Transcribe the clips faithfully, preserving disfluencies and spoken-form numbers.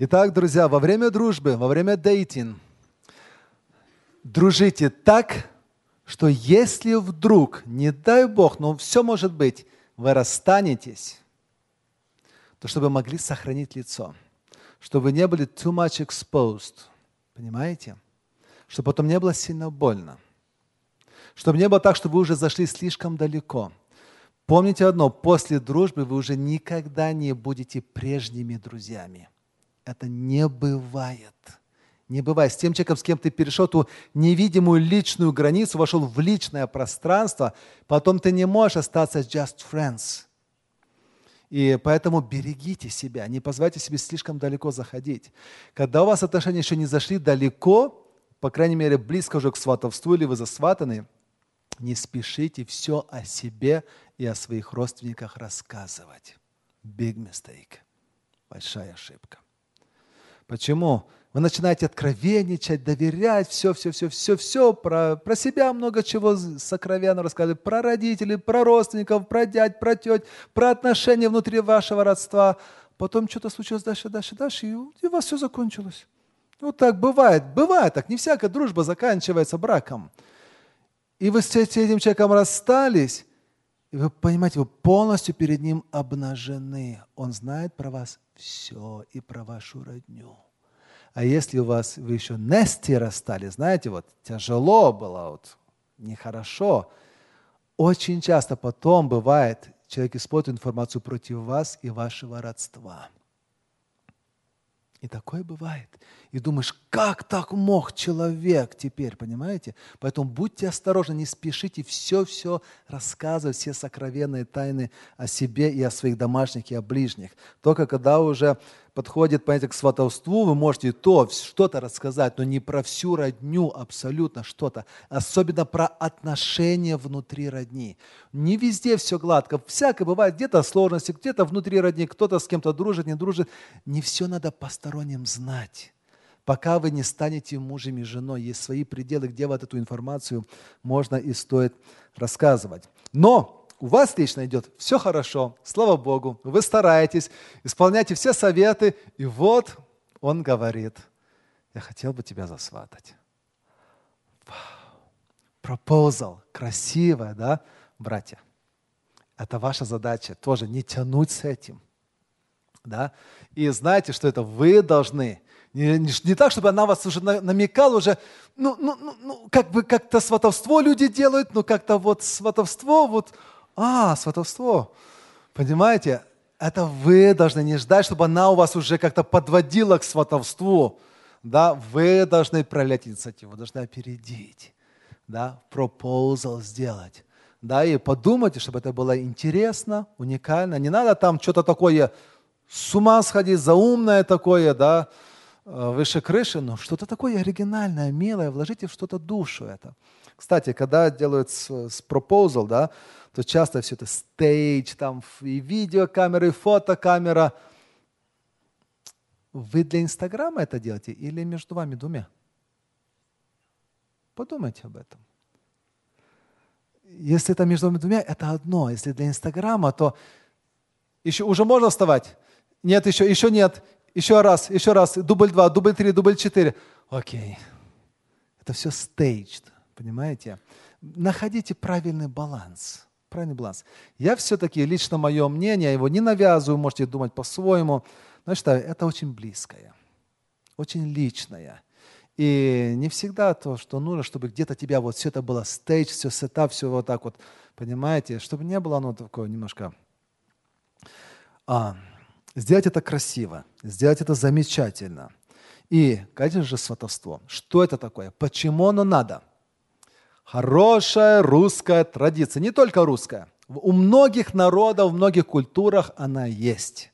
Итак, друзья, во время дружбы, во время дейтинга, дружите так, что если вдруг, не дай Бог, но все может быть, вы расстанетесь, то чтобы могли сохранить лицо, чтобы не были too much exposed, понимаете? Чтобы потом не было сильно больно. Чтобы не было так, что вы уже зашли слишком далеко. Помните одно, после дружбы вы уже никогда не будете прежними друзьями. Это не бывает. Не бывает. С тем человеком, с кем ты перешел ту невидимую личную границу, вошел в личное пространство, потом ты не можешь остаться just friends. И поэтому берегите себя, не позволяйте себе слишком далеко заходить. Когда у вас отношения еще не зашли далеко, по крайней мере, близко уже к сватовству или вы засватаны, не спешите все о себе и о своих родственниках рассказывать. Big mistake. Большая ошибка. Почему? Вы начинаете откровенничать, доверять, все-все-все-все-все, про, про себя много чего сокровенно рассказывали, про родителей, про родственников, про дядь, про теть, про отношения внутри вашего родства. Потом что-то случилось дальше, дальше, дальше, и у вас все закончилось. Вот так бывает, бывает так, не всякая дружба заканчивается браком. И вы с этим человеком расстались, и вы понимаете, вы полностью перед ним обнажены. Он знает про вас все и про вашу родню. А если у вас вы еще нести расстали, знаете, вот тяжело было, вот нехорошо, очень часто потом бывает, человек использует информацию против вас и вашего родства. И такое бывает. И думаешь, как так мог человек теперь, понимаете? Поэтому будьте осторожны, не спешите все-все рассказывать, все сокровенные тайны о себе и о своих домашних, и о ближних. Только когда уже подходит, понимаете, к сватовству, вы можете то, что-то рассказать, но не про всю родню абсолютно что-то, особенно про отношения внутри родни. Не везде все гладко, всякое бывает, где-то сложности, где-то внутри родни, кто-то с кем-то дружит, не дружит. Не все надо посторонним знать. Пока вы не станете мужем и женой, есть свои пределы, где вот эту информацию можно и стоит рассказывать. Но у вас лично идет все хорошо, слава Богу, вы стараетесь, исполняете все советы, и вот он говорит, я хотел бы тебя засватать. Пропозал, красивое, да, братья? Это ваша задача тоже, не тянуть с этим. Да? И знаете, что это вы должны... Не, не, не так, чтобы она вас уже намекала, уже, ну, ну, ну как бы как-то сватовство люди делают, ну как-то вот сватовство, вот, а, сватовство, понимаете? Это вы должны не ждать, чтобы она у вас уже как-то подводила к сватовству, да? Вы должны проявлять инициативу, должны опередить, да, пропозал сделать, да, и подумайте, чтобы это было интересно, уникально, не надо там что-то такое с ума сходить, заумное такое, да, выше крыши, но что-то такое оригинальное, милое, вложите в что-то душу это. Кстати, когда делают пропозал, да, то часто все это стейдж, там и видеокамера, и фотокамера. Вы для Инстаграма это делаете или между вами двумя? Подумайте об этом. Если это между вами двумя, это одно. Если для Инстаграма, то еще уже можно вставать? Нет, еще, еще нет. Еще раз, еще раз, дубль два, дубль три, дубль четыре. Окей. Это все staged, понимаете? Находите правильный баланс. Правильный баланс. Я все-таки, лично мое мнение, его не навязываю, можете думать по-своему, но я считаю, это очень близкое, очень личное. И не всегда то, что нужно, чтобы где-то тебя вот все это было staged, все сетап, все вот так вот, понимаете? Чтобы не было оно такое немножко... А, Сделать это красиво, сделать это замечательно. И, конечно же, сватовство. Что это такое? Почему оно надо? Хорошая русская традиция. Не только русская. У многих народов, в многих культурах она есть.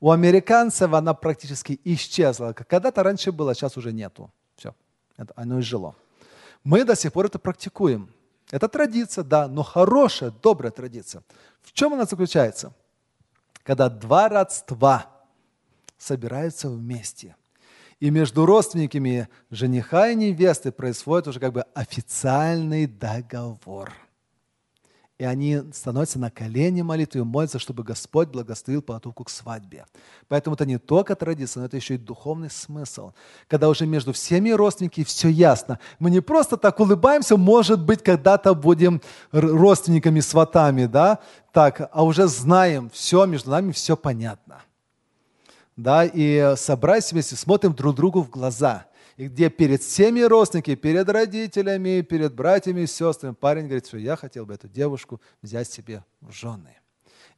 У американцев она практически исчезла. Когда-то раньше было, сейчас уже нету. Все, это оно изжило. Мы до сих пор это практикуем. Это традиция, да, но хорошая, добрая традиция. В чем она заключается? Когда два родства собираются вместе. И между родственниками жениха и невесты происходит уже как бы официальный договор. И они становятся на колени молитвы и молятся, чтобы Господь благословил подготовку к свадьбе. Поэтому это не только традиция, но это еще и духовный смысл. Когда уже между всеми родственниками все ясно. Мы не просто так улыбаемся, может быть, когда-то будем родственниками, сватами, да? Так, а уже знаем все, между нами все понятно. Да? И собрались вместе, смотрим друг другу в глаза. И где перед всеми родственниками, перед родителями, перед братьями и сестрами парень говорит, что я хотел бы эту девушку взять себе в жены.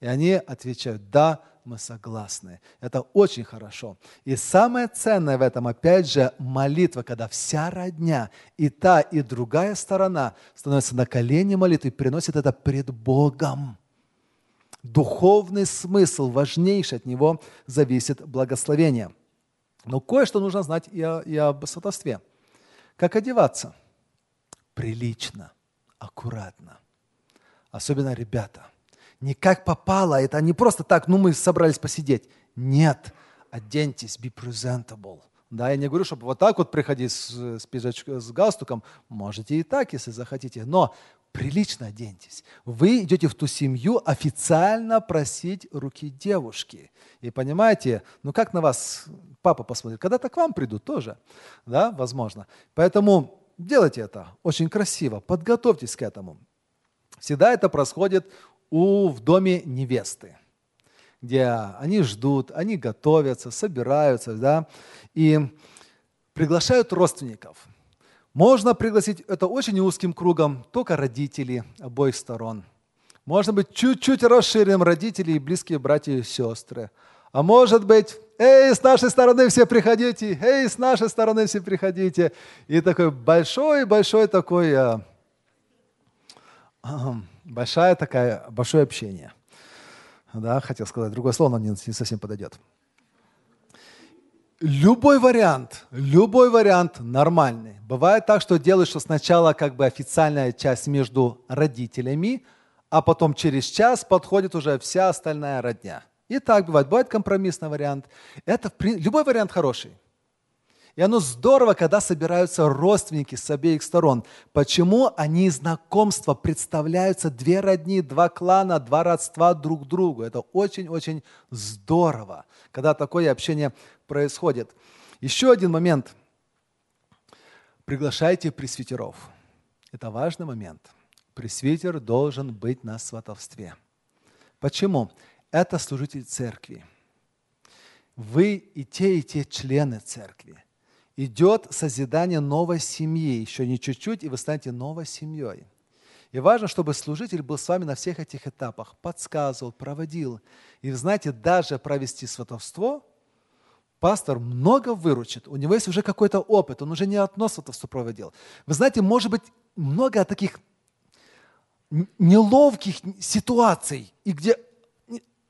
И они отвечают, да, мы согласны. Это очень хорошо. И самое ценное в этом, опять же, молитва, когда вся родня, и та, и другая сторона становится на колени молитвы и приносит это пред Богом. Духовный смысл, важнейший, от него зависит благословение. Но кое-что нужно знать и, о, и об сватовстве. Как одеваться? Прилично, аккуратно. Особенно ребята. Не как попало, это не просто так, ну мы собрались посидеть. Нет, оденьтесь, be presentable. Да, я не говорю, чтобы вот так вот приходить с, с пиджачком, с галстуком. Можете и так, если захотите, но прилично оденьтесь. Вы идете в ту семью официально просить руки девушки. И понимаете, ну как на вас папа посмотрит? Когда-то к вам придут тоже, да, возможно. Поэтому делайте это очень красиво, подготовьтесь к этому. Всегда это происходит у, в доме невесты, где они ждут, они готовятся, собираются, да, и приглашают родственников. Можно пригласить, это очень узким кругом, только родители обоих сторон. Можно быть чуть-чуть расширенным родители и близкие братья и сестры. А может быть, эй, с нашей стороны все приходите, эй, с нашей стороны все приходите. И такой большой-большой такой, э, э, большая такая, большое общение. Да, хотел сказать, другое слово, но не, не совсем подойдет. Любой вариант, любой вариант нормальный. Бывает так, что делаешь, что сначала как бы официальная часть между родителями, а потом через час подходит уже вся остальная родня. И так бывает. Бывает компромиссный вариант. Это любой вариант хороший. И оно здорово, когда собираются родственники с обеих сторон. Почему они из знакомства представляются две родни, два клана, два родства друг другу? Это очень-очень здорово, когда такое общение происходит. Еще один момент. Приглашайте пресвитеров. Это важный момент. Пресвитер должен быть на сватовстве. Почему? Это служитель церкви. Вы и те, и те члены церкви. Идет созидание новой семьи. Еще не чуть-чуть, и вы станете новой семьей. И важно, чтобы служитель был с вами на всех этих этапах. Подсказывал, проводил. И, знаете, даже провести сватовство пастор много выручит. У него есть уже какой-то опыт. Он уже не одно сватовство проводил. Вы знаете, может быть, много таких неловких ситуаций, и где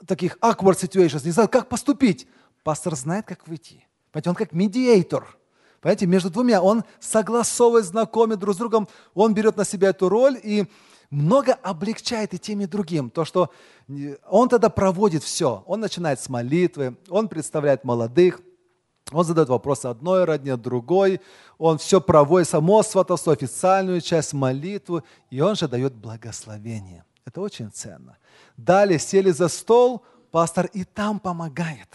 таких awkward situations, не знаю, как поступить. Пастор знает, как выйти. Понимаете, он как медиатор. Понимаете, между двумя он согласовывает, знакомит друг с другом, он берет на себя эту роль и много облегчает и тем, и другим. То, что он тогда проводит все. Он начинает с молитвы, он представляет молодых, он задает вопросы одной родне, другой, он все проводит, само сватовство, официальную часть, молитву, и он же дает благословение. Это очень ценно. Далее сели за стол, пастор и там помогает.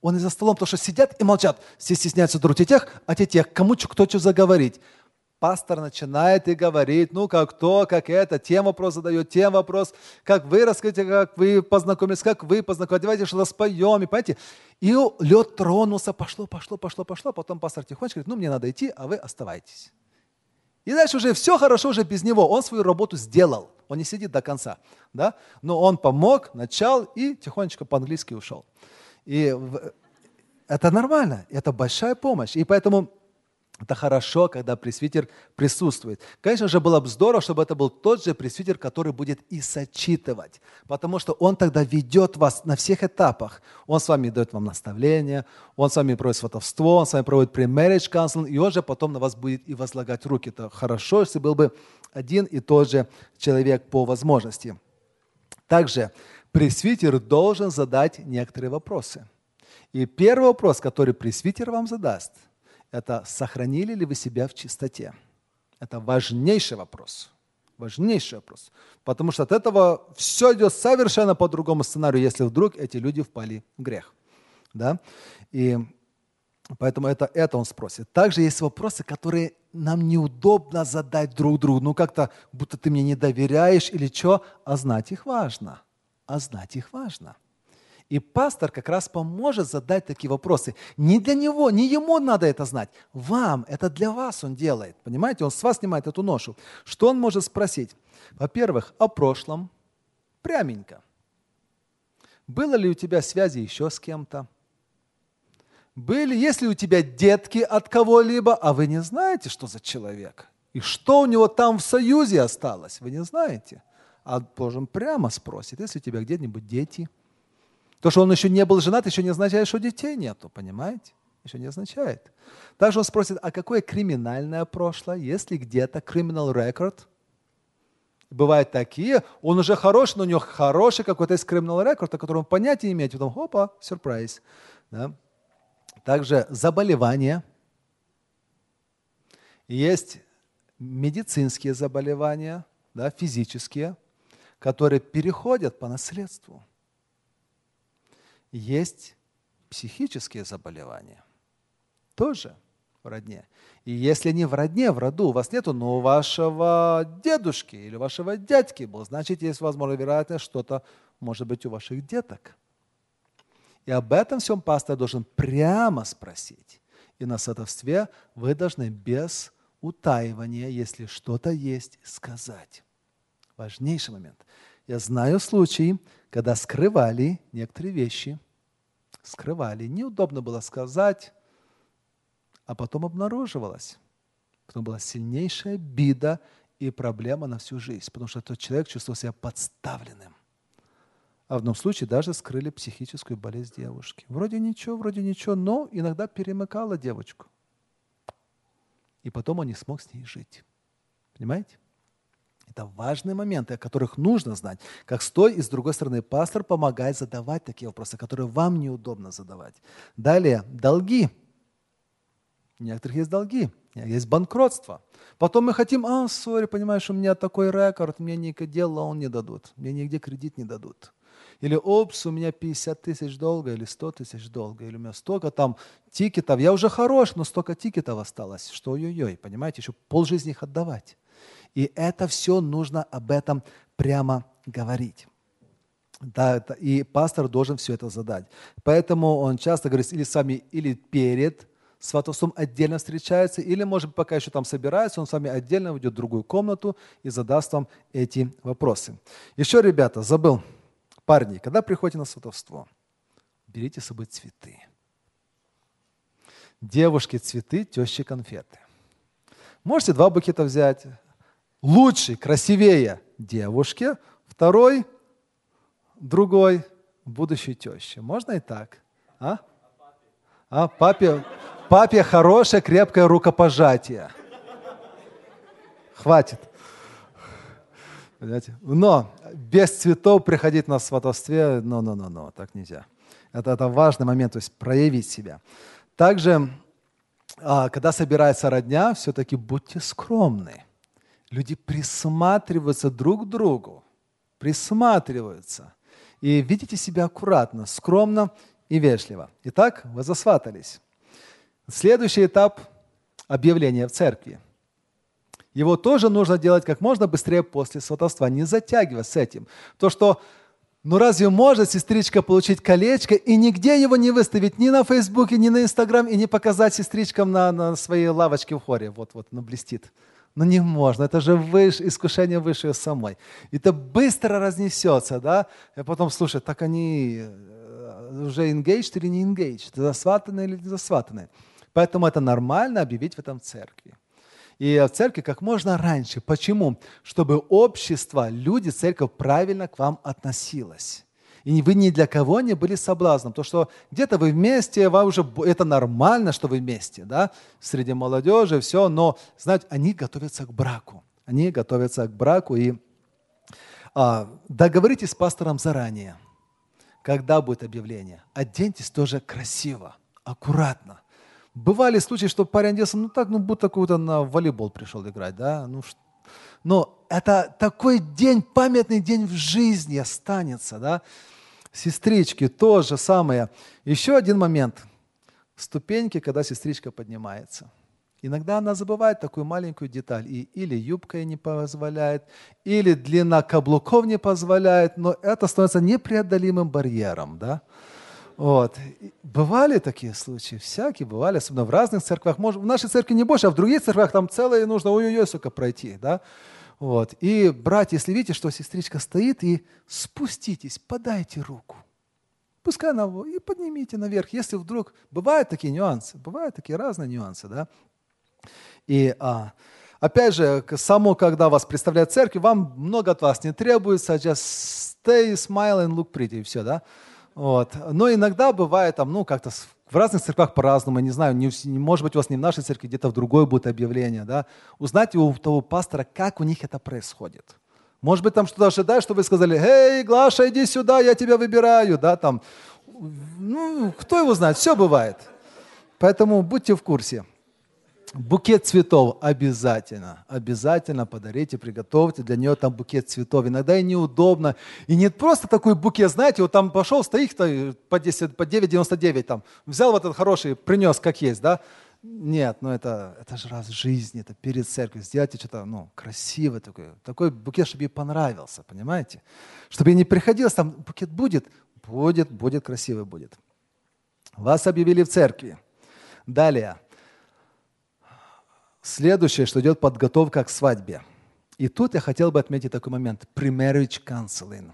Он и за столом, потому что сидят и молчат. Все стесняются друг тех, а те тех, кому кто что заговорить. Пастор начинает и говорит, ну как то, как это, тем вопрос задает, тем вопрос, как вы расскажите, как вы познакомились, как вы познакомились, давайте что-то споем, и понимаете. И лед тронулся, пошло, пошло, пошло, пошло. Потом пастор тихонечко говорит, ну мне надо идти, а вы оставайтесь. И дальше уже все хорошо, уже без него. Он свою работу сделал. Он не сидит до конца. Да? Но он помог, начал и тихонечко по-английски ушел. И это нормально. Это большая помощь. И поэтому это хорошо, когда пресвитер присутствует. Конечно же, было бы здорово, чтобы это был тот же пресвитер, который будет и сочитывать. Потому что он тогда ведет вас на всех этапах. Он с вами дает вам наставления, он с вами проводит сватовство, он с вами проводит pre-marriage counseling, и он же потом на вас будет и возлагать руки. Это хорошо, если был бы один и тот же человек по возможности. Также пресвитер должен задать некоторые вопросы. И первый вопрос, который пресвитер вам задаст, это сохранили ли вы себя в чистоте? Это важнейший вопрос. важнейший вопрос. Потому что от этого все идет совершенно по другому сценарию, если вдруг эти люди впали в грех. Да? И поэтому это, это он спросит. Также есть вопросы, которые нам неудобно задать друг другу. Ну как-то, будто ты мне не доверяешь или что. А знать их важно. А знать их важно. И пастор как раз поможет задать такие вопросы. Не для него, не ему надо это знать. Вам, это для вас он делает. Понимаете, он с вас снимает эту ношу. Что он может спросить? Во-первых, о прошлом. Пряменько. Было ли у тебя связи еще с кем-то? Были, если у тебя детки от кого-либо, а вы не знаете, что за человек? И что у него там в союзе осталось? Вы не знаете? А Божий прямо спросит, если у тебя где-нибудь дети. То, что он еще не был женат, еще не означает, что детей нету, понимаете? Еще не означает. Также он спросит, а какое криминальное прошлое, если где-то criminal record? Бывают такие, он уже хороший, но у него хороший какой-то есть criminal record, о котором понятия имеет, потом, опа, сюрприз. Да? Также заболевания. Есть медицинские заболевания, да, физические, которые переходят по наследству. Есть психические заболевания. Тоже в родне. И если не в родне, в роду, у вас нету, но у вашего дедушки или вашего дядьки был, значит, есть возможность, вероятно, что-то может быть у ваших деток. И об этом всем пастор должен прямо спросить. И на сотовстве вы должны без утаивания, если что-то есть, сказать. Важнейший момент. Я знаю случаи, когда скрывали некоторые вещи. Скрывали. Неудобно было сказать, а потом обнаруживалось. Потом была сильнейшая обида и проблема на всю жизнь, потому что тот человек чувствовал себя подставленным. А в одном случае даже скрыли психическую болезнь девушки. Вроде ничего, вроде ничего, но иногда перемыкала девочку. И потом он не смог с ней жить. Понимаете? Это важные моменты, о которых нужно знать. Как с той и с другой стороны пастор помогает задавать такие вопросы, которые вам неудобно задавать. Далее, долги. У некоторых есть долги. Есть банкротство. Потом мы хотим, а, сори, понимаешь, у меня такой рекорд, мне никакое дело он не дадут. Мне нигде кредит не дадут. Или, опс, у меня пятьдесят тысяч долга, или сто тысяч долга, или у меня столько там тикетов. Я уже хорош, но столько тикетов осталось, что ой-ой-ой, понимаете, еще полжизни их отдавать. И это все нужно об этом прямо говорить. Да, и пастор должен все это задать. Поэтому он часто говорит, или с вами, или перед сватовством отдельно встречается, или, может быть, пока еще там собирается, он с вами отдельно уйдет в другую комнату и задаст вам эти вопросы. Еще, ребята, забыл. Парни, когда приходите на сватовство, берите с собой цветы. Девушки, цветы, тещи, конфеты. Можете два букета взять. Лучший, красивее девушке, второй, другой, будущей теще. Можно и так? А? А папе, папе хорошее, крепкое рукопожатие. Хватит. Понимаете? Но без цветов приходить на сватовстве, но-но-но-но, так нельзя. Это, это важный момент, то есть проявить себя. Также, когда собирается родня, все-таки будьте скромны. Люди присматриваются друг к другу, присматриваются. И ведите себя аккуратно, скромно и вежливо. Итак, вы засватались. Следующий этап – объявление в церкви. Его тоже нужно делать как можно быстрее после сватовства, не затягивая с этим. То, что, ну разве может сестричка получить колечко и нигде его не выставить, ни на Фейсбуке, ни на Инстаграм, и не показать сестричкам на, на своей лавочке в хоре. Вот-вот, оно блестит. Но не можно, это же выш, искушение высшее самой. Это быстро разнесется, да? И потом, слушай, так они уже engaged или не engaged, засватаны или не засватаны. Поэтому это нормально объявить в этом церкви. И в церкви как можно раньше. Почему? Чтобы общество, люди, церковь правильно к вам относилась. И вы ни для кого не были соблазном. То, что где-то вы вместе, вам уже это нормально, что вы вместе, да? Среди молодежи, все, но, знаете, они готовятся к браку. Они готовятся к браку. И а, договоритесь с пастором заранее, когда будет объявление. Оденьтесь тоже красиво, аккуратно. Бывали случаи, что парень оделся, ну так, ну будто какой-то на волейбол пришел играть, да? Ну, но это такой день, памятный день в жизни останется, да? Сестрички, то же самое. Еще один момент. Ступеньки, когда сестричка поднимается. Иногда она забывает такую маленькую деталь. И, или юбка ей не позволяет, или длина каблуков не позволяет, но это становится непреодолимым барьером, да? Вот. Бывали такие случаи, всякие бывали, особенно в разных церквях. Может, в нашей церкви не больше, а в других церквях там целое нужно ой-ой-ой сколько пройти, да? Вот. И, братья, если видите, что сестричка стоит, и спуститесь, подайте руку. Пускай она, и поднимите наверх, если вдруг... Бывают такие нюансы, бывают такие разные нюансы, да? И... А... Опять же, само, когда вас представляет церковь, вам много от вас не требуется. Just stay, smile and look pretty, и все, да? Вот. Но иногда бывает, там, ну, как-то в разных церквях по-разному, не знаю, не, может быть, у вас не в нашей церкви, где-то в другой будет объявление, да? Узнайте у того пастора, как у них это происходит. Может быть, там что-то ожидаешь, что вы сказали: «Эй, Глаша, иди сюда, я тебя выбираю», да, там. Ну, кто его знает, все бывает. Поэтому будьте в курсе. Букет цветов обязательно, обязательно подарите, приготовьте для нее там букет цветов. Иногда и неудобно. И не просто такой букет, знаете, вот там пошел, стоит по десять, по девять девяносто девять, там, взял вот этот хороший, принес как есть, да? Нет, ну это, это же раз в жизни, это перед церковью. Сделайте что-то, ну, красивое такое. Такой букет, чтобы ей понравился, понимаете? Чтобы ей не приходилось, там, букет будет? Будет, будет, красивый будет. Вас объявили в церкви. Далее. Следующее, что идет подготовка к свадьбе. И тут я хотел бы отметить такой момент. Pre-marriage counseling.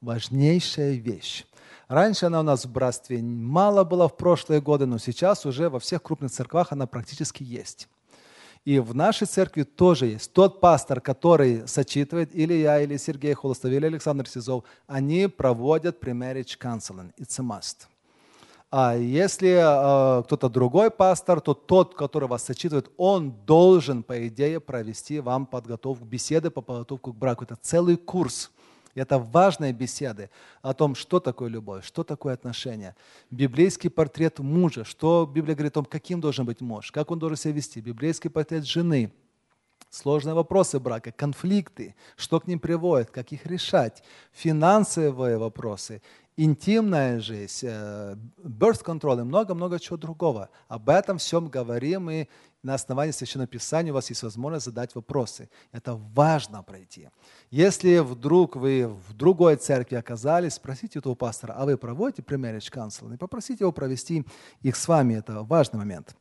Важнейшая вещь. Раньше она у нас в братстве мало была в прошлые годы, но сейчас уже во всех крупных церквах она практически есть. И в нашей церкви тоже есть. Тот пастор, который сочитывает, или я, или Сергей Холостов, или Александр Сизов, они проводят pre-marriage counseling. It's a must. А если э, кто-то другой пастор, то тот, который вас сочитывает, он должен, по идее, провести вам подготовку, беседы по подготовке к браку. Это целый курс. Это важные беседы о том, что такое любовь, что такое отношения. Библейский портрет мужа, что Библия говорит о том, каким должен быть муж, как он должен себя вести. Библейский портрет жены. Сложные вопросы брака, конфликты, что к ним приводит, как их решать. Финансовые вопросы. Интимная жизнь, birth control и много-много чего другого. Об этом всем говорим, и на основании Священного Писания у вас есть возможность задать вопросы. Это важно пройти. Если вдруг вы в другой церкви оказались, спросите у этого пастора: а вы проводите pre-marriage counseling? И попросите его провести их с вами. Это важный момент.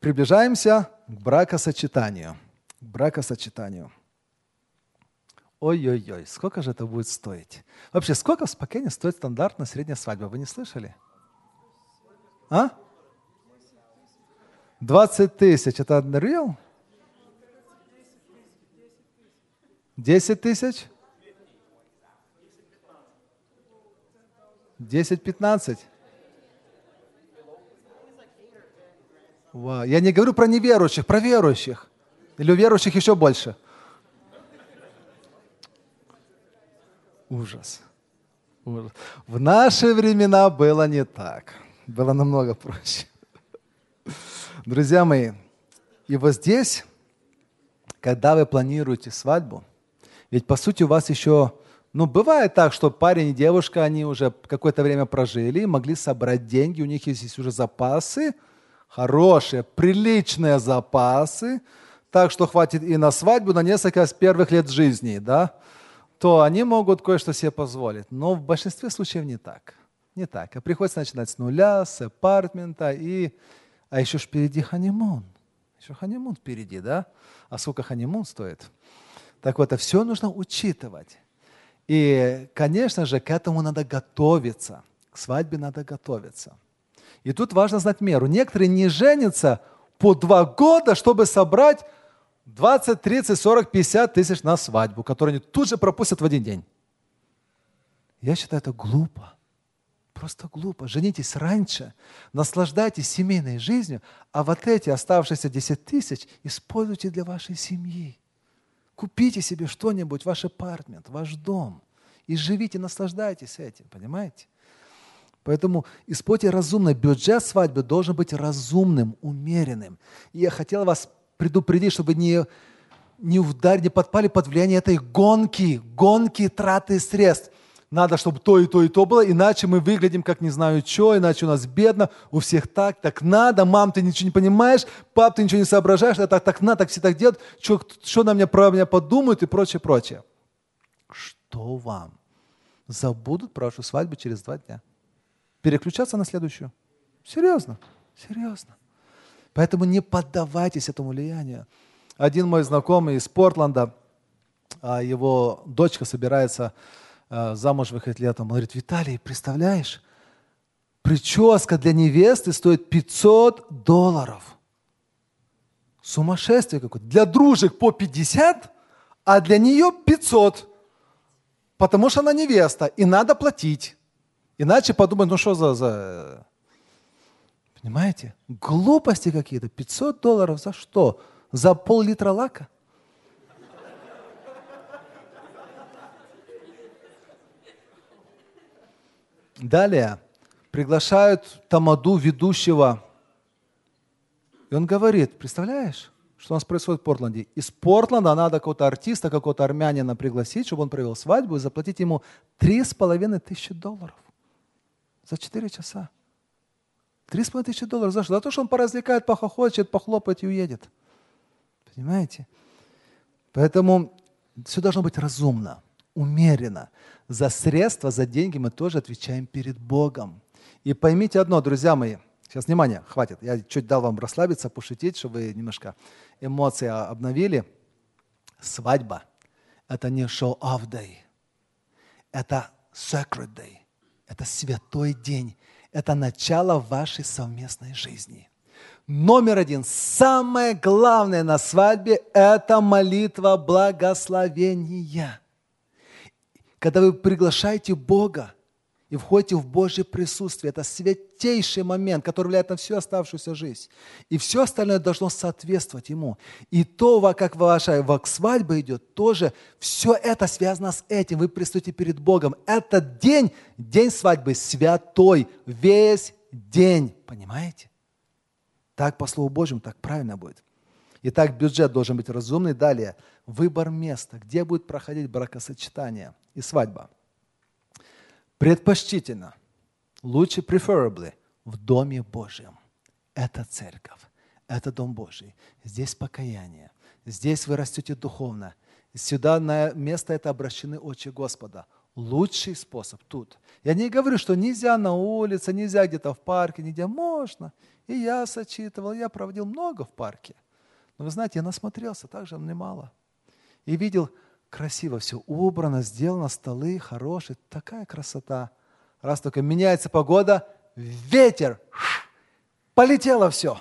Приближаемся к бракосочетанию. К бракосочетанию. Ой-ой-ой, сколько же это будет стоить? Вообще, сколько в Спокойне стоит стандартная средняя свадьба? Вы не слышали? А? двадцать тысяч. Это unreal? десять тысяч? десять-пятнадцать? Вау. Я не говорю про неверующих, про верующих. Или у верующих еще больше. Ужас. Ужас. В наши времена было не так. Было намного проще. Друзья мои, и вот здесь, когда вы планируете свадьбу, ведь по сути у вас еще, ну бывает так, что парень и девушка, они уже какое-то время прожили, могли собрать деньги, у них есть уже запасы, хорошие, приличные запасы, так что хватит и на свадьбу, на несколько первых лет жизни, да? То они могут кое-что себе позволить. Но в большинстве случаев не так. Не так. А приходится начинать с нуля, с апартмента. И... А еще ж впереди ханимун. Еще ханимун впереди, да? А сколько ханимун стоит? Так вот, это все нужно учитывать. И, конечно же, к этому надо готовиться. К свадьбе надо готовиться. И тут важно знать меру. Некоторые не женятся по два года, чтобы собрать двадцать, тридцать, сорок, пятьдесят тысяч на свадьбу, которую они тут же пропустят в один день. Я считаю, это глупо. Просто глупо. Женитесь раньше, наслаждайтесь семейной жизнью, а вот эти оставшиеся десять тысяч используйте для вашей семьи. Купите себе что-нибудь, ваш апартмент, ваш дом, и живите, наслаждайтесь этим, понимаете? Поэтому используйте разумно. Бюджет свадьбы должен быть разумным, умеренным. И я хотел вас предупредить, чтобы не не ударили, не подпали под влияние этой гонки, гонки траты средств. Надо, чтобы то и то и то было, иначе мы выглядим как не знаю что, иначе у нас бедно, у всех так, так надо, мам, ты ничего не понимаешь, пап, ты ничего не соображаешь, так, так надо, так все так делают, что, что на меня, про меня подумают и прочее, прочее. Что вам? Забудут про вашу свадьбу через два дня. Переключаться на следующую. Серьезно, серьезно. Поэтому не поддавайтесь этому влиянию. Один мой знакомый из Портленда, его дочка собирается замуж выходит летом. Он говорит: Виталий, представляешь, прическа для невесты стоит пятьсот долларов. Сумасшествие какое-то. Для дружек по пятьдесят, а для нее пятьсот. Потому что она невеста, и надо платить. Иначе подумают, ну что за, за... Понимаете? Глупости какие-то. пятьсот долларов за что? За пол-литра лака? Далее приглашают тамаду ведущего. И он говорит: представляешь, что у нас происходит в Портленде? Из Портленда надо какого-то артиста, какого-то армянина пригласить, чтобы он провел свадьбу, и заплатить ему три с половиной тысячи долларов за четыре часа. три с половиной тысячи долларов за что? За то, что он поразвлекает, похохочет, похлопает и уедет. Понимаете? Поэтому все должно быть разумно, умеренно. За средства, за деньги мы тоже отвечаем перед Богом. И поймите одно, друзья мои. Сейчас, внимание, хватит. Я чуть дал вам расслабиться, пошутить, чтобы вы немножко эмоции обновили. Свадьба – это не show-off day. Это sacred day. Это святой день. Это начало вашей совместной жизни. Номер один. Самое главное на свадьбе – это молитва благословения. Когда вы приглашаете Бога и входите в Божье присутствие, это святейший момент, который влияет на всю оставшуюся жизнь. И все остальное должно соответствовать Ему. И то, как ваша свадьба идет, тоже все это связано с этим. Вы предстаете перед Богом. Этот день, день свадьбы, святой, весь день. Понимаете? Так, по Слову Божьему, так правильно будет. Итак, бюджет должен быть разумный. Далее, выбор места, где будет проходить бракосочетание и свадьба. Предпочтительно, лучше preferably, в Доме Божьем. Это церковь, это Дом Божий. Здесь покаяние, здесь вы растете духовно. Сюда на место это обращены очи Господа. Лучший способ тут. Я не говорю, что нельзя на улице, нельзя где-то в парке, нигде можно. И я сочитывал, я проводил много в парке. Но вы знаете, я насмотрелся, так же немало. И видел, красиво все убрано, сделано, столы хорошие, такая красота. Раз только меняется погода, ветер, полетело все.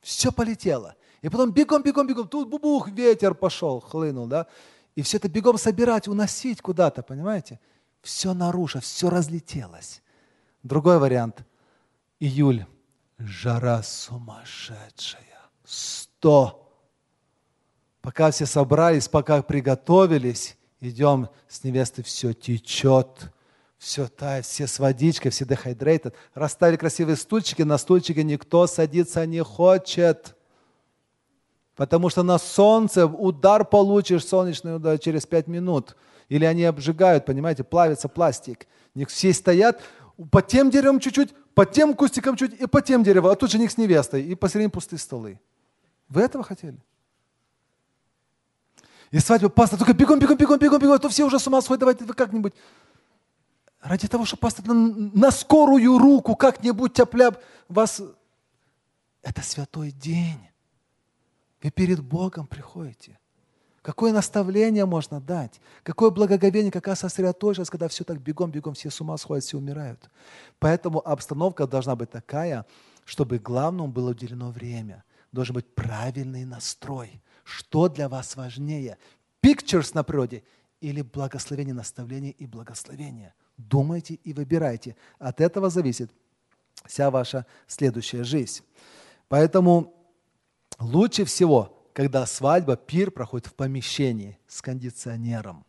Все полетело. И потом бегом, бегом, бегом, тут бубух, ветер пошел, хлынул, да. И все это бегом собирать, уносить куда-то, понимаете. Все нарушено, все разлетелось. Другой вариант. Июль. Жара сумасшедшая. Сто. Пока все собрались, пока приготовились, идем с невесты, все течет, все тает, все с водичкой, все дехайдрейт. Расставили красивые стульчики, на стульчике никто садиться не хочет. Потому что на солнце удар получишь, солнечный удар через пять минут. Или они обжигают, понимаете, плавится пластик. Все стоят, по тем деревам чуть-чуть, по тем кустикам чуть-чуть, и по тем деревам, а тут же них с невестой, и посередине пустые столы. Вы этого хотели? И свадьба, пастор, только бегом, бегом, бегом, бегом, бегом, а то все уже с ума сходят, давайте вы как-нибудь. Ради того, чтобы пастор на, на скорую руку как-нибудь тяп-ляп вас... Это святой день. Вы перед Богом приходите. Какое наставление можно дать? Какое благоговение, какая сосредоточенность, когда все так бегом, бегом, все с ума сходят, все умирают. Поэтому обстановка должна быть такая, чтобы главному было уделено время. Должен быть правильный настрой. Что для вас важнее? Pictures на природе или благословение, наставление и благословение? Думайте и выбирайте. От этого зависит вся ваша следующая жизнь. Поэтому лучше всего, когда свадьба, пир проходит в помещении с кондиционером.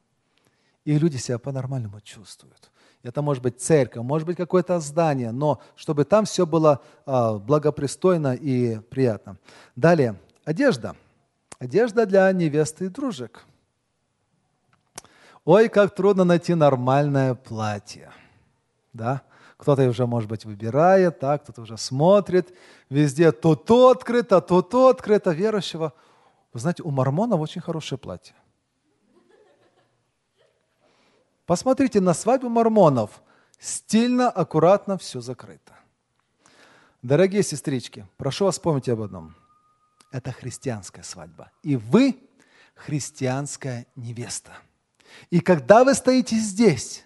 И люди себя по-нормальному чувствуют. Это может быть церковь, может быть какое-то здание, но чтобы там все было благопристойно и приятно. Далее, одежда. Одежда для невесты и дружек. Ой, как трудно найти нормальное платье. Да? Кто-то уже, может быть, выбирает, так, кто-то уже смотрит. Везде то-то открыто, то-то открыто верующего. Вы знаете, у мормонов очень хорошее платье. Посмотрите на свадьбу мормонов. Стильно, аккуратно, все закрыто. Дорогие сестрички, прошу вас помнить об одном. Это христианская свадьба. И вы христианская невеста. И когда вы стоите здесь,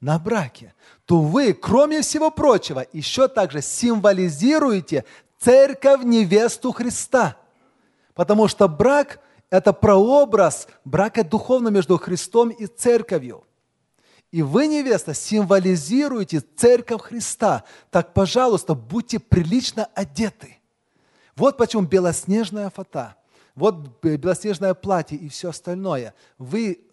на браке, то вы, кроме всего прочего, еще также символизируете церковь-невесту Христа. Потому что брак – это прообраз брака духовно между Христом и церковью. И вы, невеста, символизируете церковь Христа. Так, пожалуйста, будьте прилично одеты. Вот почему белоснежная фата, вот белоснежное платье и все остальное. Вы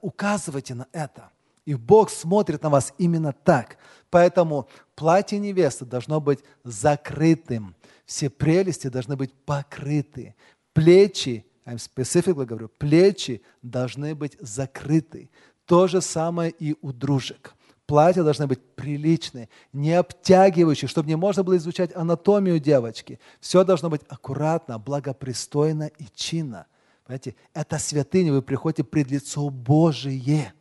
указываете на это. И Бог смотрит на вас именно так. Поэтому платье невесты должно быть закрытым. Все прелести должны быть покрыты. Плечи, я specifically говорю, плечи должны быть закрыты. То же самое и у дружек. Платья должны быть приличные, не обтягивающие, чтобы не можно было изучать анатомию девочки. Все должно быть аккуратно, благопристойно и чинно. Понимаете, это святыня, вы приходите пред лицо Божие.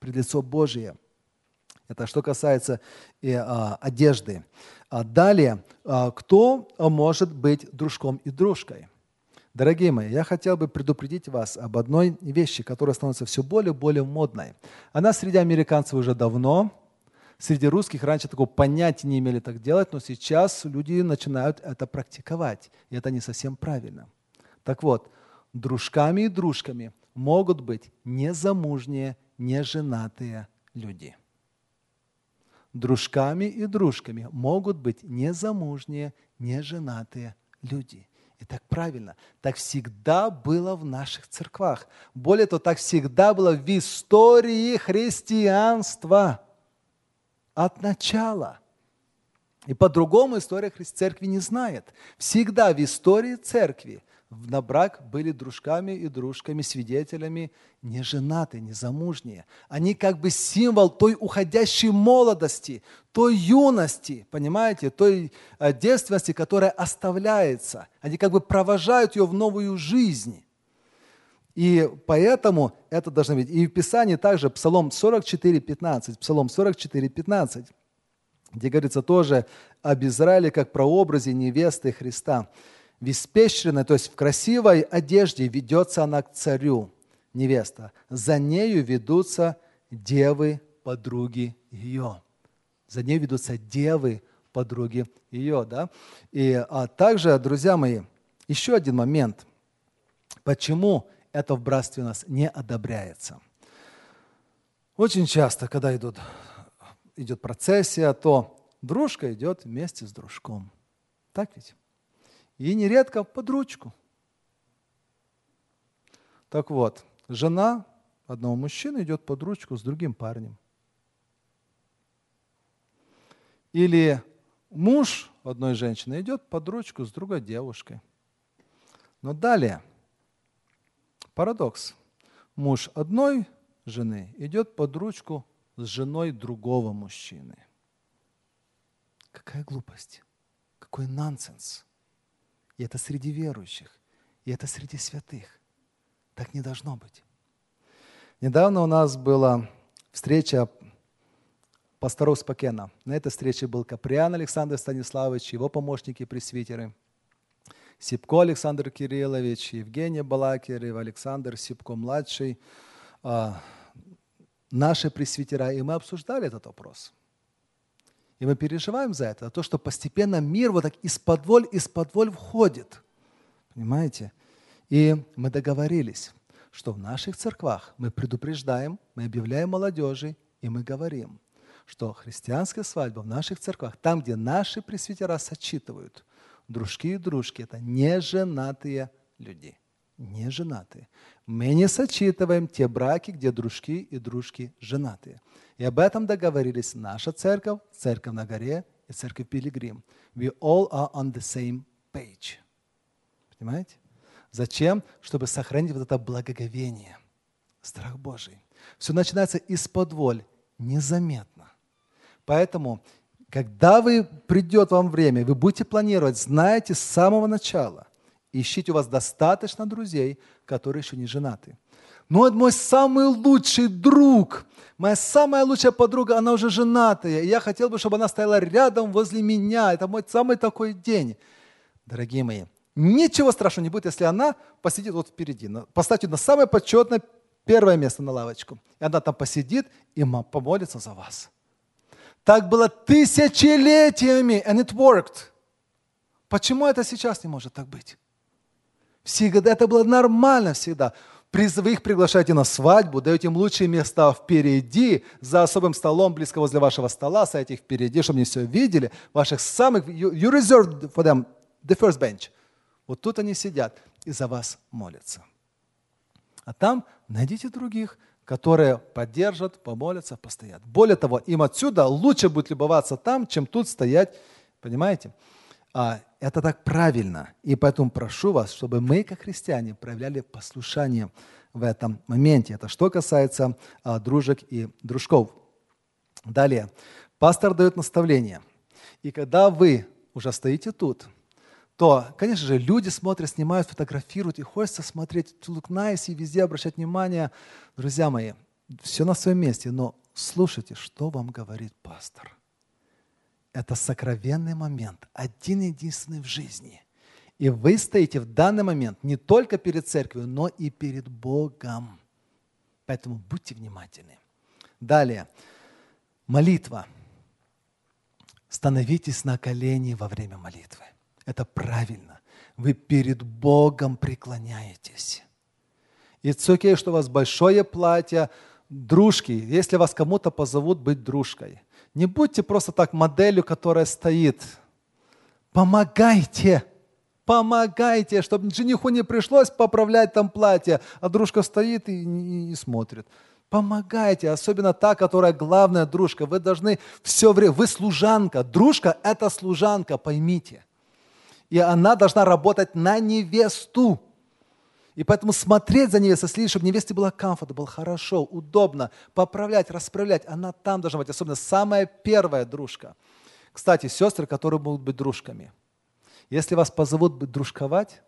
Пред лицо Божие. Это что касается и, а, одежды. А далее, а, кто может быть дружком и дружкой? Дорогие мои, я хотел бы предупредить вас об одной вещи, которая становится все более и более модной. Она среди американцев уже давно, среди русских раньше такого понятия не имели так делать, но сейчас люди начинают это практиковать, и это не совсем правильно. Так вот, дружками и дружками могут быть незамужние, неженатые люди. Дружками и дружками могут быть незамужние, неженатые люди. И так правильно, так всегда было в наших церквах. Более того, так всегда было в истории христианства от начала. И по-другому история церкви не знает. Всегда в истории церкви на брак были дружками и дружками, свидетелями, неженатые, незамужние. Они как бы символ той уходящей молодости, той юности, понимаете, той девственности, которая оставляется. Они как бы провожают ее в новую жизнь. И поэтому это должно быть. И в Писании также Псалом сорок четыре пятнадцать, Псалом сорок четыре пятнадцать, где говорится тоже об Израиле как прообразе невесты Христа. В испещренной, то есть в красивой одежде ведется она к царю, невеста. За нею ведутся девы, подруги ее. За нею ведутся девы, подруги ее. Да? И а также, друзья мои, еще один момент. Почему это в братстве у нас не одобряется? Очень часто, когда идут, идет процессия, то дружка идет вместе с дружком. Так ведь? И нередко под ручку. Так вот, жена одного мужчины идет под ручку с другим парнем. Или муж одной женщины идет под ручку с другой девушкой. Но далее, парадокс. Муж одной жены идет под ручку с женой другого мужчины. Какая глупость, какой нонсенс. И это среди верующих, и это среди святых. Так не должно быть. Недавно у нас была встреча пасторов Спокена. На этой встрече был Каприан Александр Станиславович, его помощники-пресвитеры, Сипко Александр Кириллович, Евгений Балакирев, Александр Сипко-младший, наши пресвитера. И мы обсуждали этот вопрос. И мы переживаем за это, за то, что постепенно мир вот так исподволь, исподволь входит. Понимаете? И мы договорились, что в наших церквах мы предупреждаем, мы объявляем молодежи, и мы говорим, что христианская свадьба в наших церквах, там, где наши пресвитера сочитывают, дружки и дружки – это неженатые люди, неженатые. Мы не сочитываем те браки, где дружки и дружки женатые. И об этом договорились наша церковь, церковь на горе и церковь Пилигрим. We all are on the same page. Понимаете? Зачем? Чтобы сохранить вот это благоговение, страх Божий. Все начинается исподволь, незаметно. Поэтому, когда вы, придет вам время, вы будете планировать, знаете с самого начала. Ищите, у вас достаточно друзей, которые еще не женаты. Но это мой самый лучший друг, моя самая лучшая подруга, она уже женатая, и я хотел бы, чтобы она стояла рядом возле меня. Это мой самый такой день. Дорогие мои, ничего страшного не будет, если она посидит вот впереди. Поставьте на самое почетное первое место на лавочку. И она там посидит и помолится за вас. Так было тысячелетиями, and it worked. Почему это сейчас не может так быть? Всегда это было нормально всегда. Вы их приглашаете на свадьбу, даете им лучшие места впереди, за особым столом, близко возле вашего стола, ставите их впереди, чтобы они все видели. Ваших самых... You, you reserved for them the first bench. Вот тут они сидят и за вас молятся. А там найдите других, которые поддержат, помолятся, постоят. Более того, им отсюда лучше будет любоваться там, чем тут стоять. Понимаете? А это так правильно. И поэтому прошу вас, чтобы мы, как христиане, проявляли послушание в этом моменте. Это что касается а, дружек и дружков. Далее. Пастор дает наставление. И когда вы уже стоите тут, то, конечно же, люди смотрят, снимают, фотографируют, и хочется смотреть, to look nice, и везде обращать внимание. Друзья мои, все на своем месте, но слушайте, что вам говорит пастор. Это сокровенный момент, один-единственный в жизни. И вы стоите в данный момент не только перед церковью, но и перед Богом. Поэтому будьте внимательны. Далее. Молитва. Становитесь на колени во время молитвы. Это правильно. Вы перед Богом преклоняетесь. И it's okay, что у вас большое платье, дружки, если вас кому-то позовут быть дружкой. Не будьте просто так моделью, которая стоит. Помогайте, помогайте, чтобы жениху не пришлось поправлять там платье, а дружка стоит и, и, и смотрит. Помогайте, особенно та, которая главная дружка. Вы должны все время, вы служанка. Дружка – это служанка, поймите. И она должна работать на невесту. И поэтому смотреть за невестой, следить, чтобы невесте было комфортно, было хорошо, удобно, поправлять, расправлять. Она там должна быть, особенно самая первая дружка. Кстати, сестры, которые будут быть дружками. Если вас позовут быть дружковать,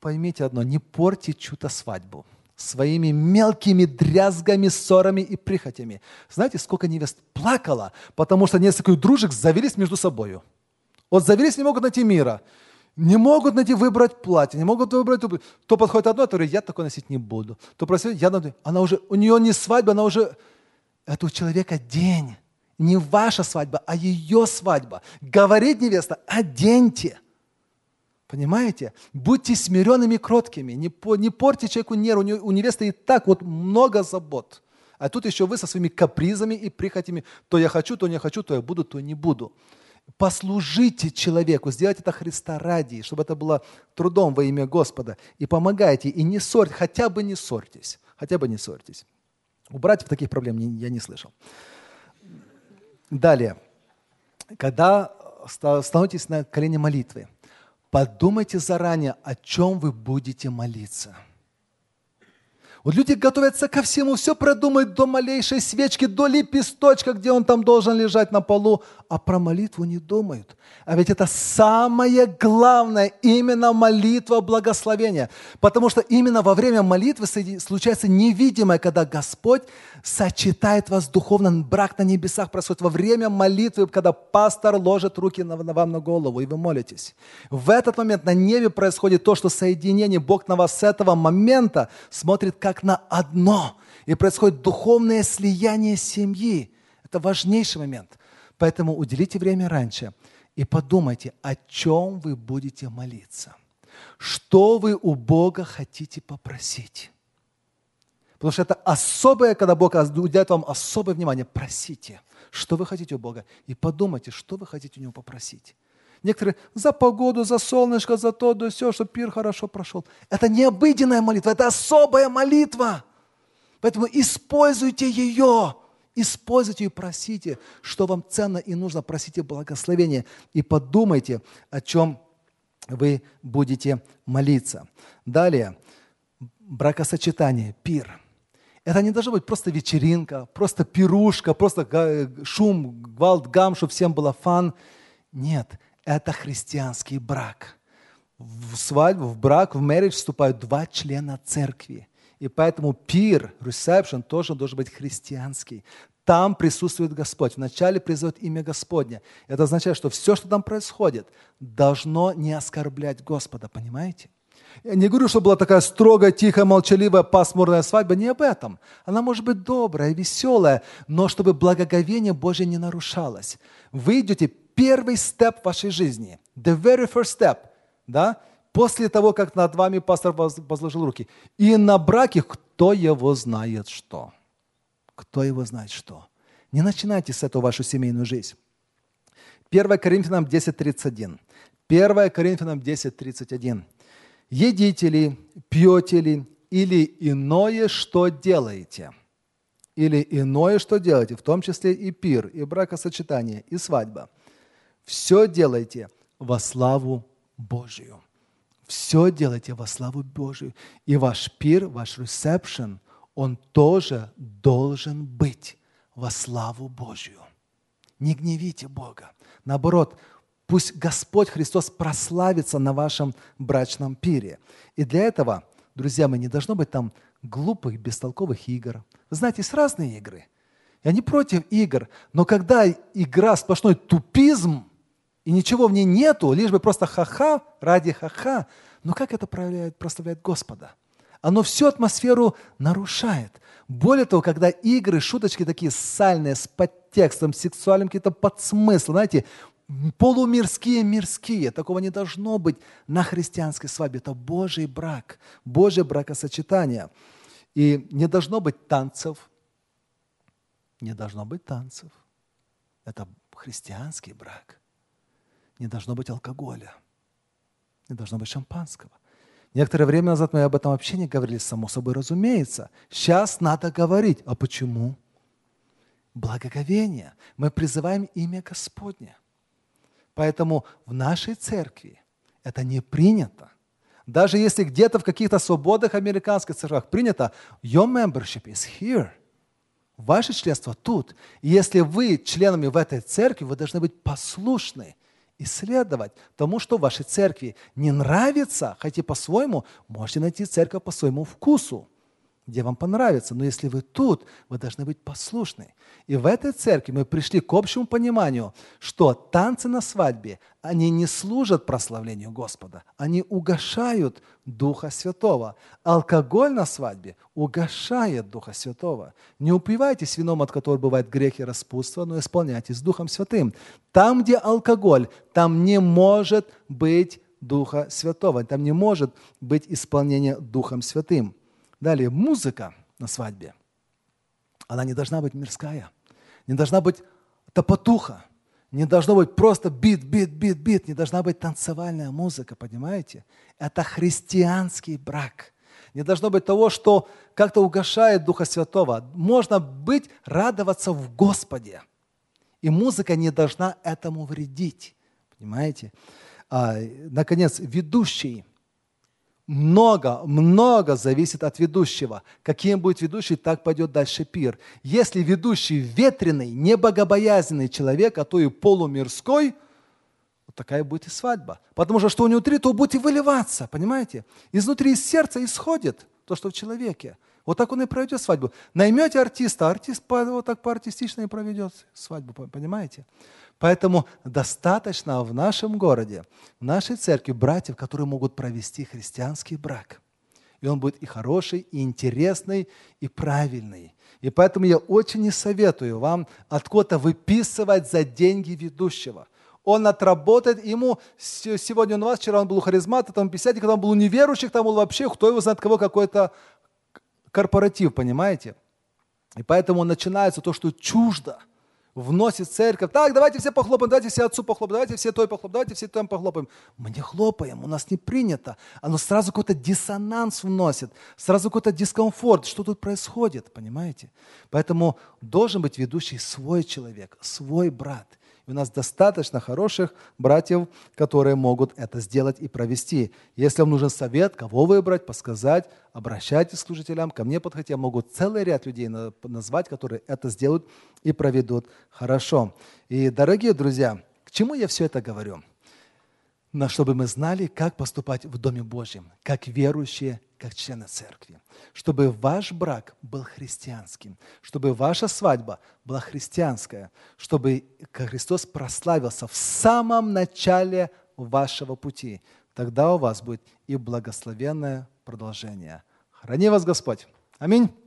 поймите одно, не порти чью-то свадьбу своими мелкими дрязгами, ссорами и прихотями. Знаете, сколько невест плакало, потому что несколько дружек завелись между собою. Вот завелись, не могут найти мира. Не могут найти, выбрать платье, не могут выбрать. То подходит одно, а то говорит, я такое носить не буду. То просит, я надо. Она уже, у нее не свадьба, она уже. Это у человека день. Не ваша свадьба, а ее свадьба. Говорит невеста, оденьте. Понимаете? Будьте смиренными и кроткими. Не, по, не порьте человеку нервы. У, не, у невесты и так вот много забот. А тут еще вы со своими капризами и прихотями. То я хочу, то не хочу, то я буду, то не буду. Послужите человеку, сделайте это Христа ради, чтобы это было трудом во имя Господа. И помогайте, и не ссорьтесь, хотя бы не ссорьтесь. Хотя бы не ссорьтесь. У братьев таких проблем я не слышал. Далее. Когда становитесь на колени молитвы, подумайте заранее, о чем вы будете молиться. Вот люди готовятся ко всему, все продумают до малейшей свечки, до лепесточка, где он там должен лежать на полу, а про молитву не думают. А ведь это самое главное, именно молитва благословения. Потому что именно во время молитвы случается невидимое, когда Господь сочетает вас духовно, брак на небесах происходит. Во время молитвы, когда пастор ложит руки вам на голову, и вы молитесь. В этот момент на небе происходит то, что соединение, Бог на вас с этого момента смотрит как на одно. И происходит духовное слияние семьи. Это важнейший момент. Поэтому уделите время раньше и подумайте, о чем вы будете молиться. Что вы у Бога хотите попросить. Потому что это особое, когда Бог уделяет вам особое внимание. Просите, что вы хотите у Бога. И подумайте, что вы хотите у Него попросить. Некоторые за погоду, за солнышко, за то, да все, чтобы пир хорошо прошел. Это не обыденная молитва, это особая молитва. Поэтому используйте ее, используйте ее, просите, что вам ценно и нужно, просите благословения. И подумайте, о чем вы будете молиться. Далее, бракосочетание, пир. Это не должна быть просто вечеринка, просто пирушка, просто шум, гвалт, гам, чтобы всем было фан. Нет, это христианский брак. В свадьбу, в брак, в marriage вступают два члена церкви. И поэтому пир, ресепшн тоже должен быть христианский. Там присутствует Господь. Вначале призывает имя Господне. Это означает, что все, что там происходит, должно не оскорблять Господа. Понимаете? Я не говорю, что была такая строгая, тихая, молчаливая, пасмурная свадьба. Не об этом. Она может быть добрая, веселая, но чтобы благоговение Божье не нарушалось. Вы идете первый степ в вашей жизни. The very first step. Да? После того, как над вами пастор возложил руки. И на браке кто его знает что. Кто его знает что. Не начинайте с этого вашу семейную жизнь. первое Коринфянам десять тридцать один. первое Коринфянам десять тридцать один. Едите ли, пьете ли, или иное, что делаете. Или иное, что делаете, в том числе и пир, и бракосочетание, и свадьба. Все делайте во славу Божию. Все делайте во славу Божию. И ваш пир, ваш ресепшн, он тоже должен быть во славу Божию. Не гневите Бога. Наоборот, пусть Господь Христос прославится на вашем брачном пире. И для этого, друзья мои, не должно быть там глупых, бестолковых игр. Вы знаете, есть разные игры. Я не против игр, но когда игра сплошной тупизм, и ничего в ней нету, лишь бы просто ха-ха, ради ха-ха, но как это проявляет, прославляет Господа? Оно всю атмосферу нарушает. Более того, когда игры, шуточки такие сальные, с подтекстом, с сексуальным каким-то подсмыслом, знаете, полумирские, мирские. Такого не должно быть на христианской свадьбе. Это Божий брак, Божье бракосочетание. И не должно быть танцев. Не должно быть танцев. Это христианский брак. Не должно быть алкоголя. Не должно быть шампанского. Некоторое время назад мы об этом вообще не говорили, само собой разумеется. Сейчас надо говорить. А почему? Благоговение. Мы призываем имя Господне. Поэтому в нашей церкви это не принято. Даже если где-то в каких-то свободных американских церквах принято, your membership is here. Ваше членство тут. И если вы членами в этой церкви, вы должны быть послушны и следовать тому, что в вашей церкви не нравится, хотя по-своему, можете найти церковь по своему вкусу, где вам понравится. Но если вы тут, вы должны быть послушны. И в этой церкви мы пришли к общему пониманию, что танцы на свадьбе, они не служат прославлению Господа, они угошают Духа Святого. Алкоголь на свадьбе угошает Духа Святого. Не упивайтесь вином, от которого бывают грехи и распутство, но исполняйтесь Духом Святым. Там, где алкоголь, там не может быть Духа Святого, там не может быть исполнение Духом Святым. Далее, музыка на свадьбе, она не должна быть мирская, не должна быть топотуха, не должно быть просто бит, бит, бит, бит, не должна быть танцевальная музыка, понимаете? Это христианский брак. Не должно быть того, что как-то угошает Духа Святого. Можно быть, радоваться в Господе. И музыка не должна этому вредить, понимаете? А, наконец, ведущий. Много, много зависит от ведущего. Каким будет ведущий, так пойдет дальше пир. Если ведущий ветреный, небогобоязненный человек, а то и полумирской, вот такая будет и свадьба. Потому что что внутри, то будет и выливаться, понимаете? Изнутри, из сердца исходит то, что в человеке. Вот так он и проведет свадьбу. Наймете артиста, артист вот так по-артистично и проведет свадьбу, понимаете? Поэтому достаточно в нашем городе, в нашей церкви братьев, которые могут провести христианский брак. И он будет и хороший, и интересный, и правильный. И поэтому я очень не советую вам откуда-то выписывать за деньги ведущего. Он отработает, ему сегодня он у вас, вчера он был у харизмата, там пятидесятник, там был у неверующих, там был вообще, кто его знает, кого какой-то корпоратив, понимаете? И поэтому начинается то, что чуждо, вносит церковь. Так, давайте все похлопаем, давайте все отцу похлопаем, давайте все той похлопаем, давайте все там похлопаем. Мы не хлопаем, у нас не принято. Оно сразу какой-то диссонанс вносит, сразу какой-то дискомфорт. Что тут происходит, понимаете? Поэтому должен быть ведущий свой человек, свой брат. И у нас достаточно хороших братьев, которые могут это сделать и провести. Если вам нужен совет, кого выбрать, подсказать, обращайтесь к служителям, ко мне подходите. Я могу целый ряд людей назвать, которые это сделают и проведут хорошо. И, дорогие друзья, к чему я все это говорю? Но чтобы мы знали, как поступать в Доме Божьем, как верующие, как члены церкви. Чтобы ваш брак был христианским, чтобы ваша свадьба была христианская, чтобы Христос прославился в самом начале вашего пути. Тогда у вас будет и благословенное продолжение. Храни вас Господь! Аминь!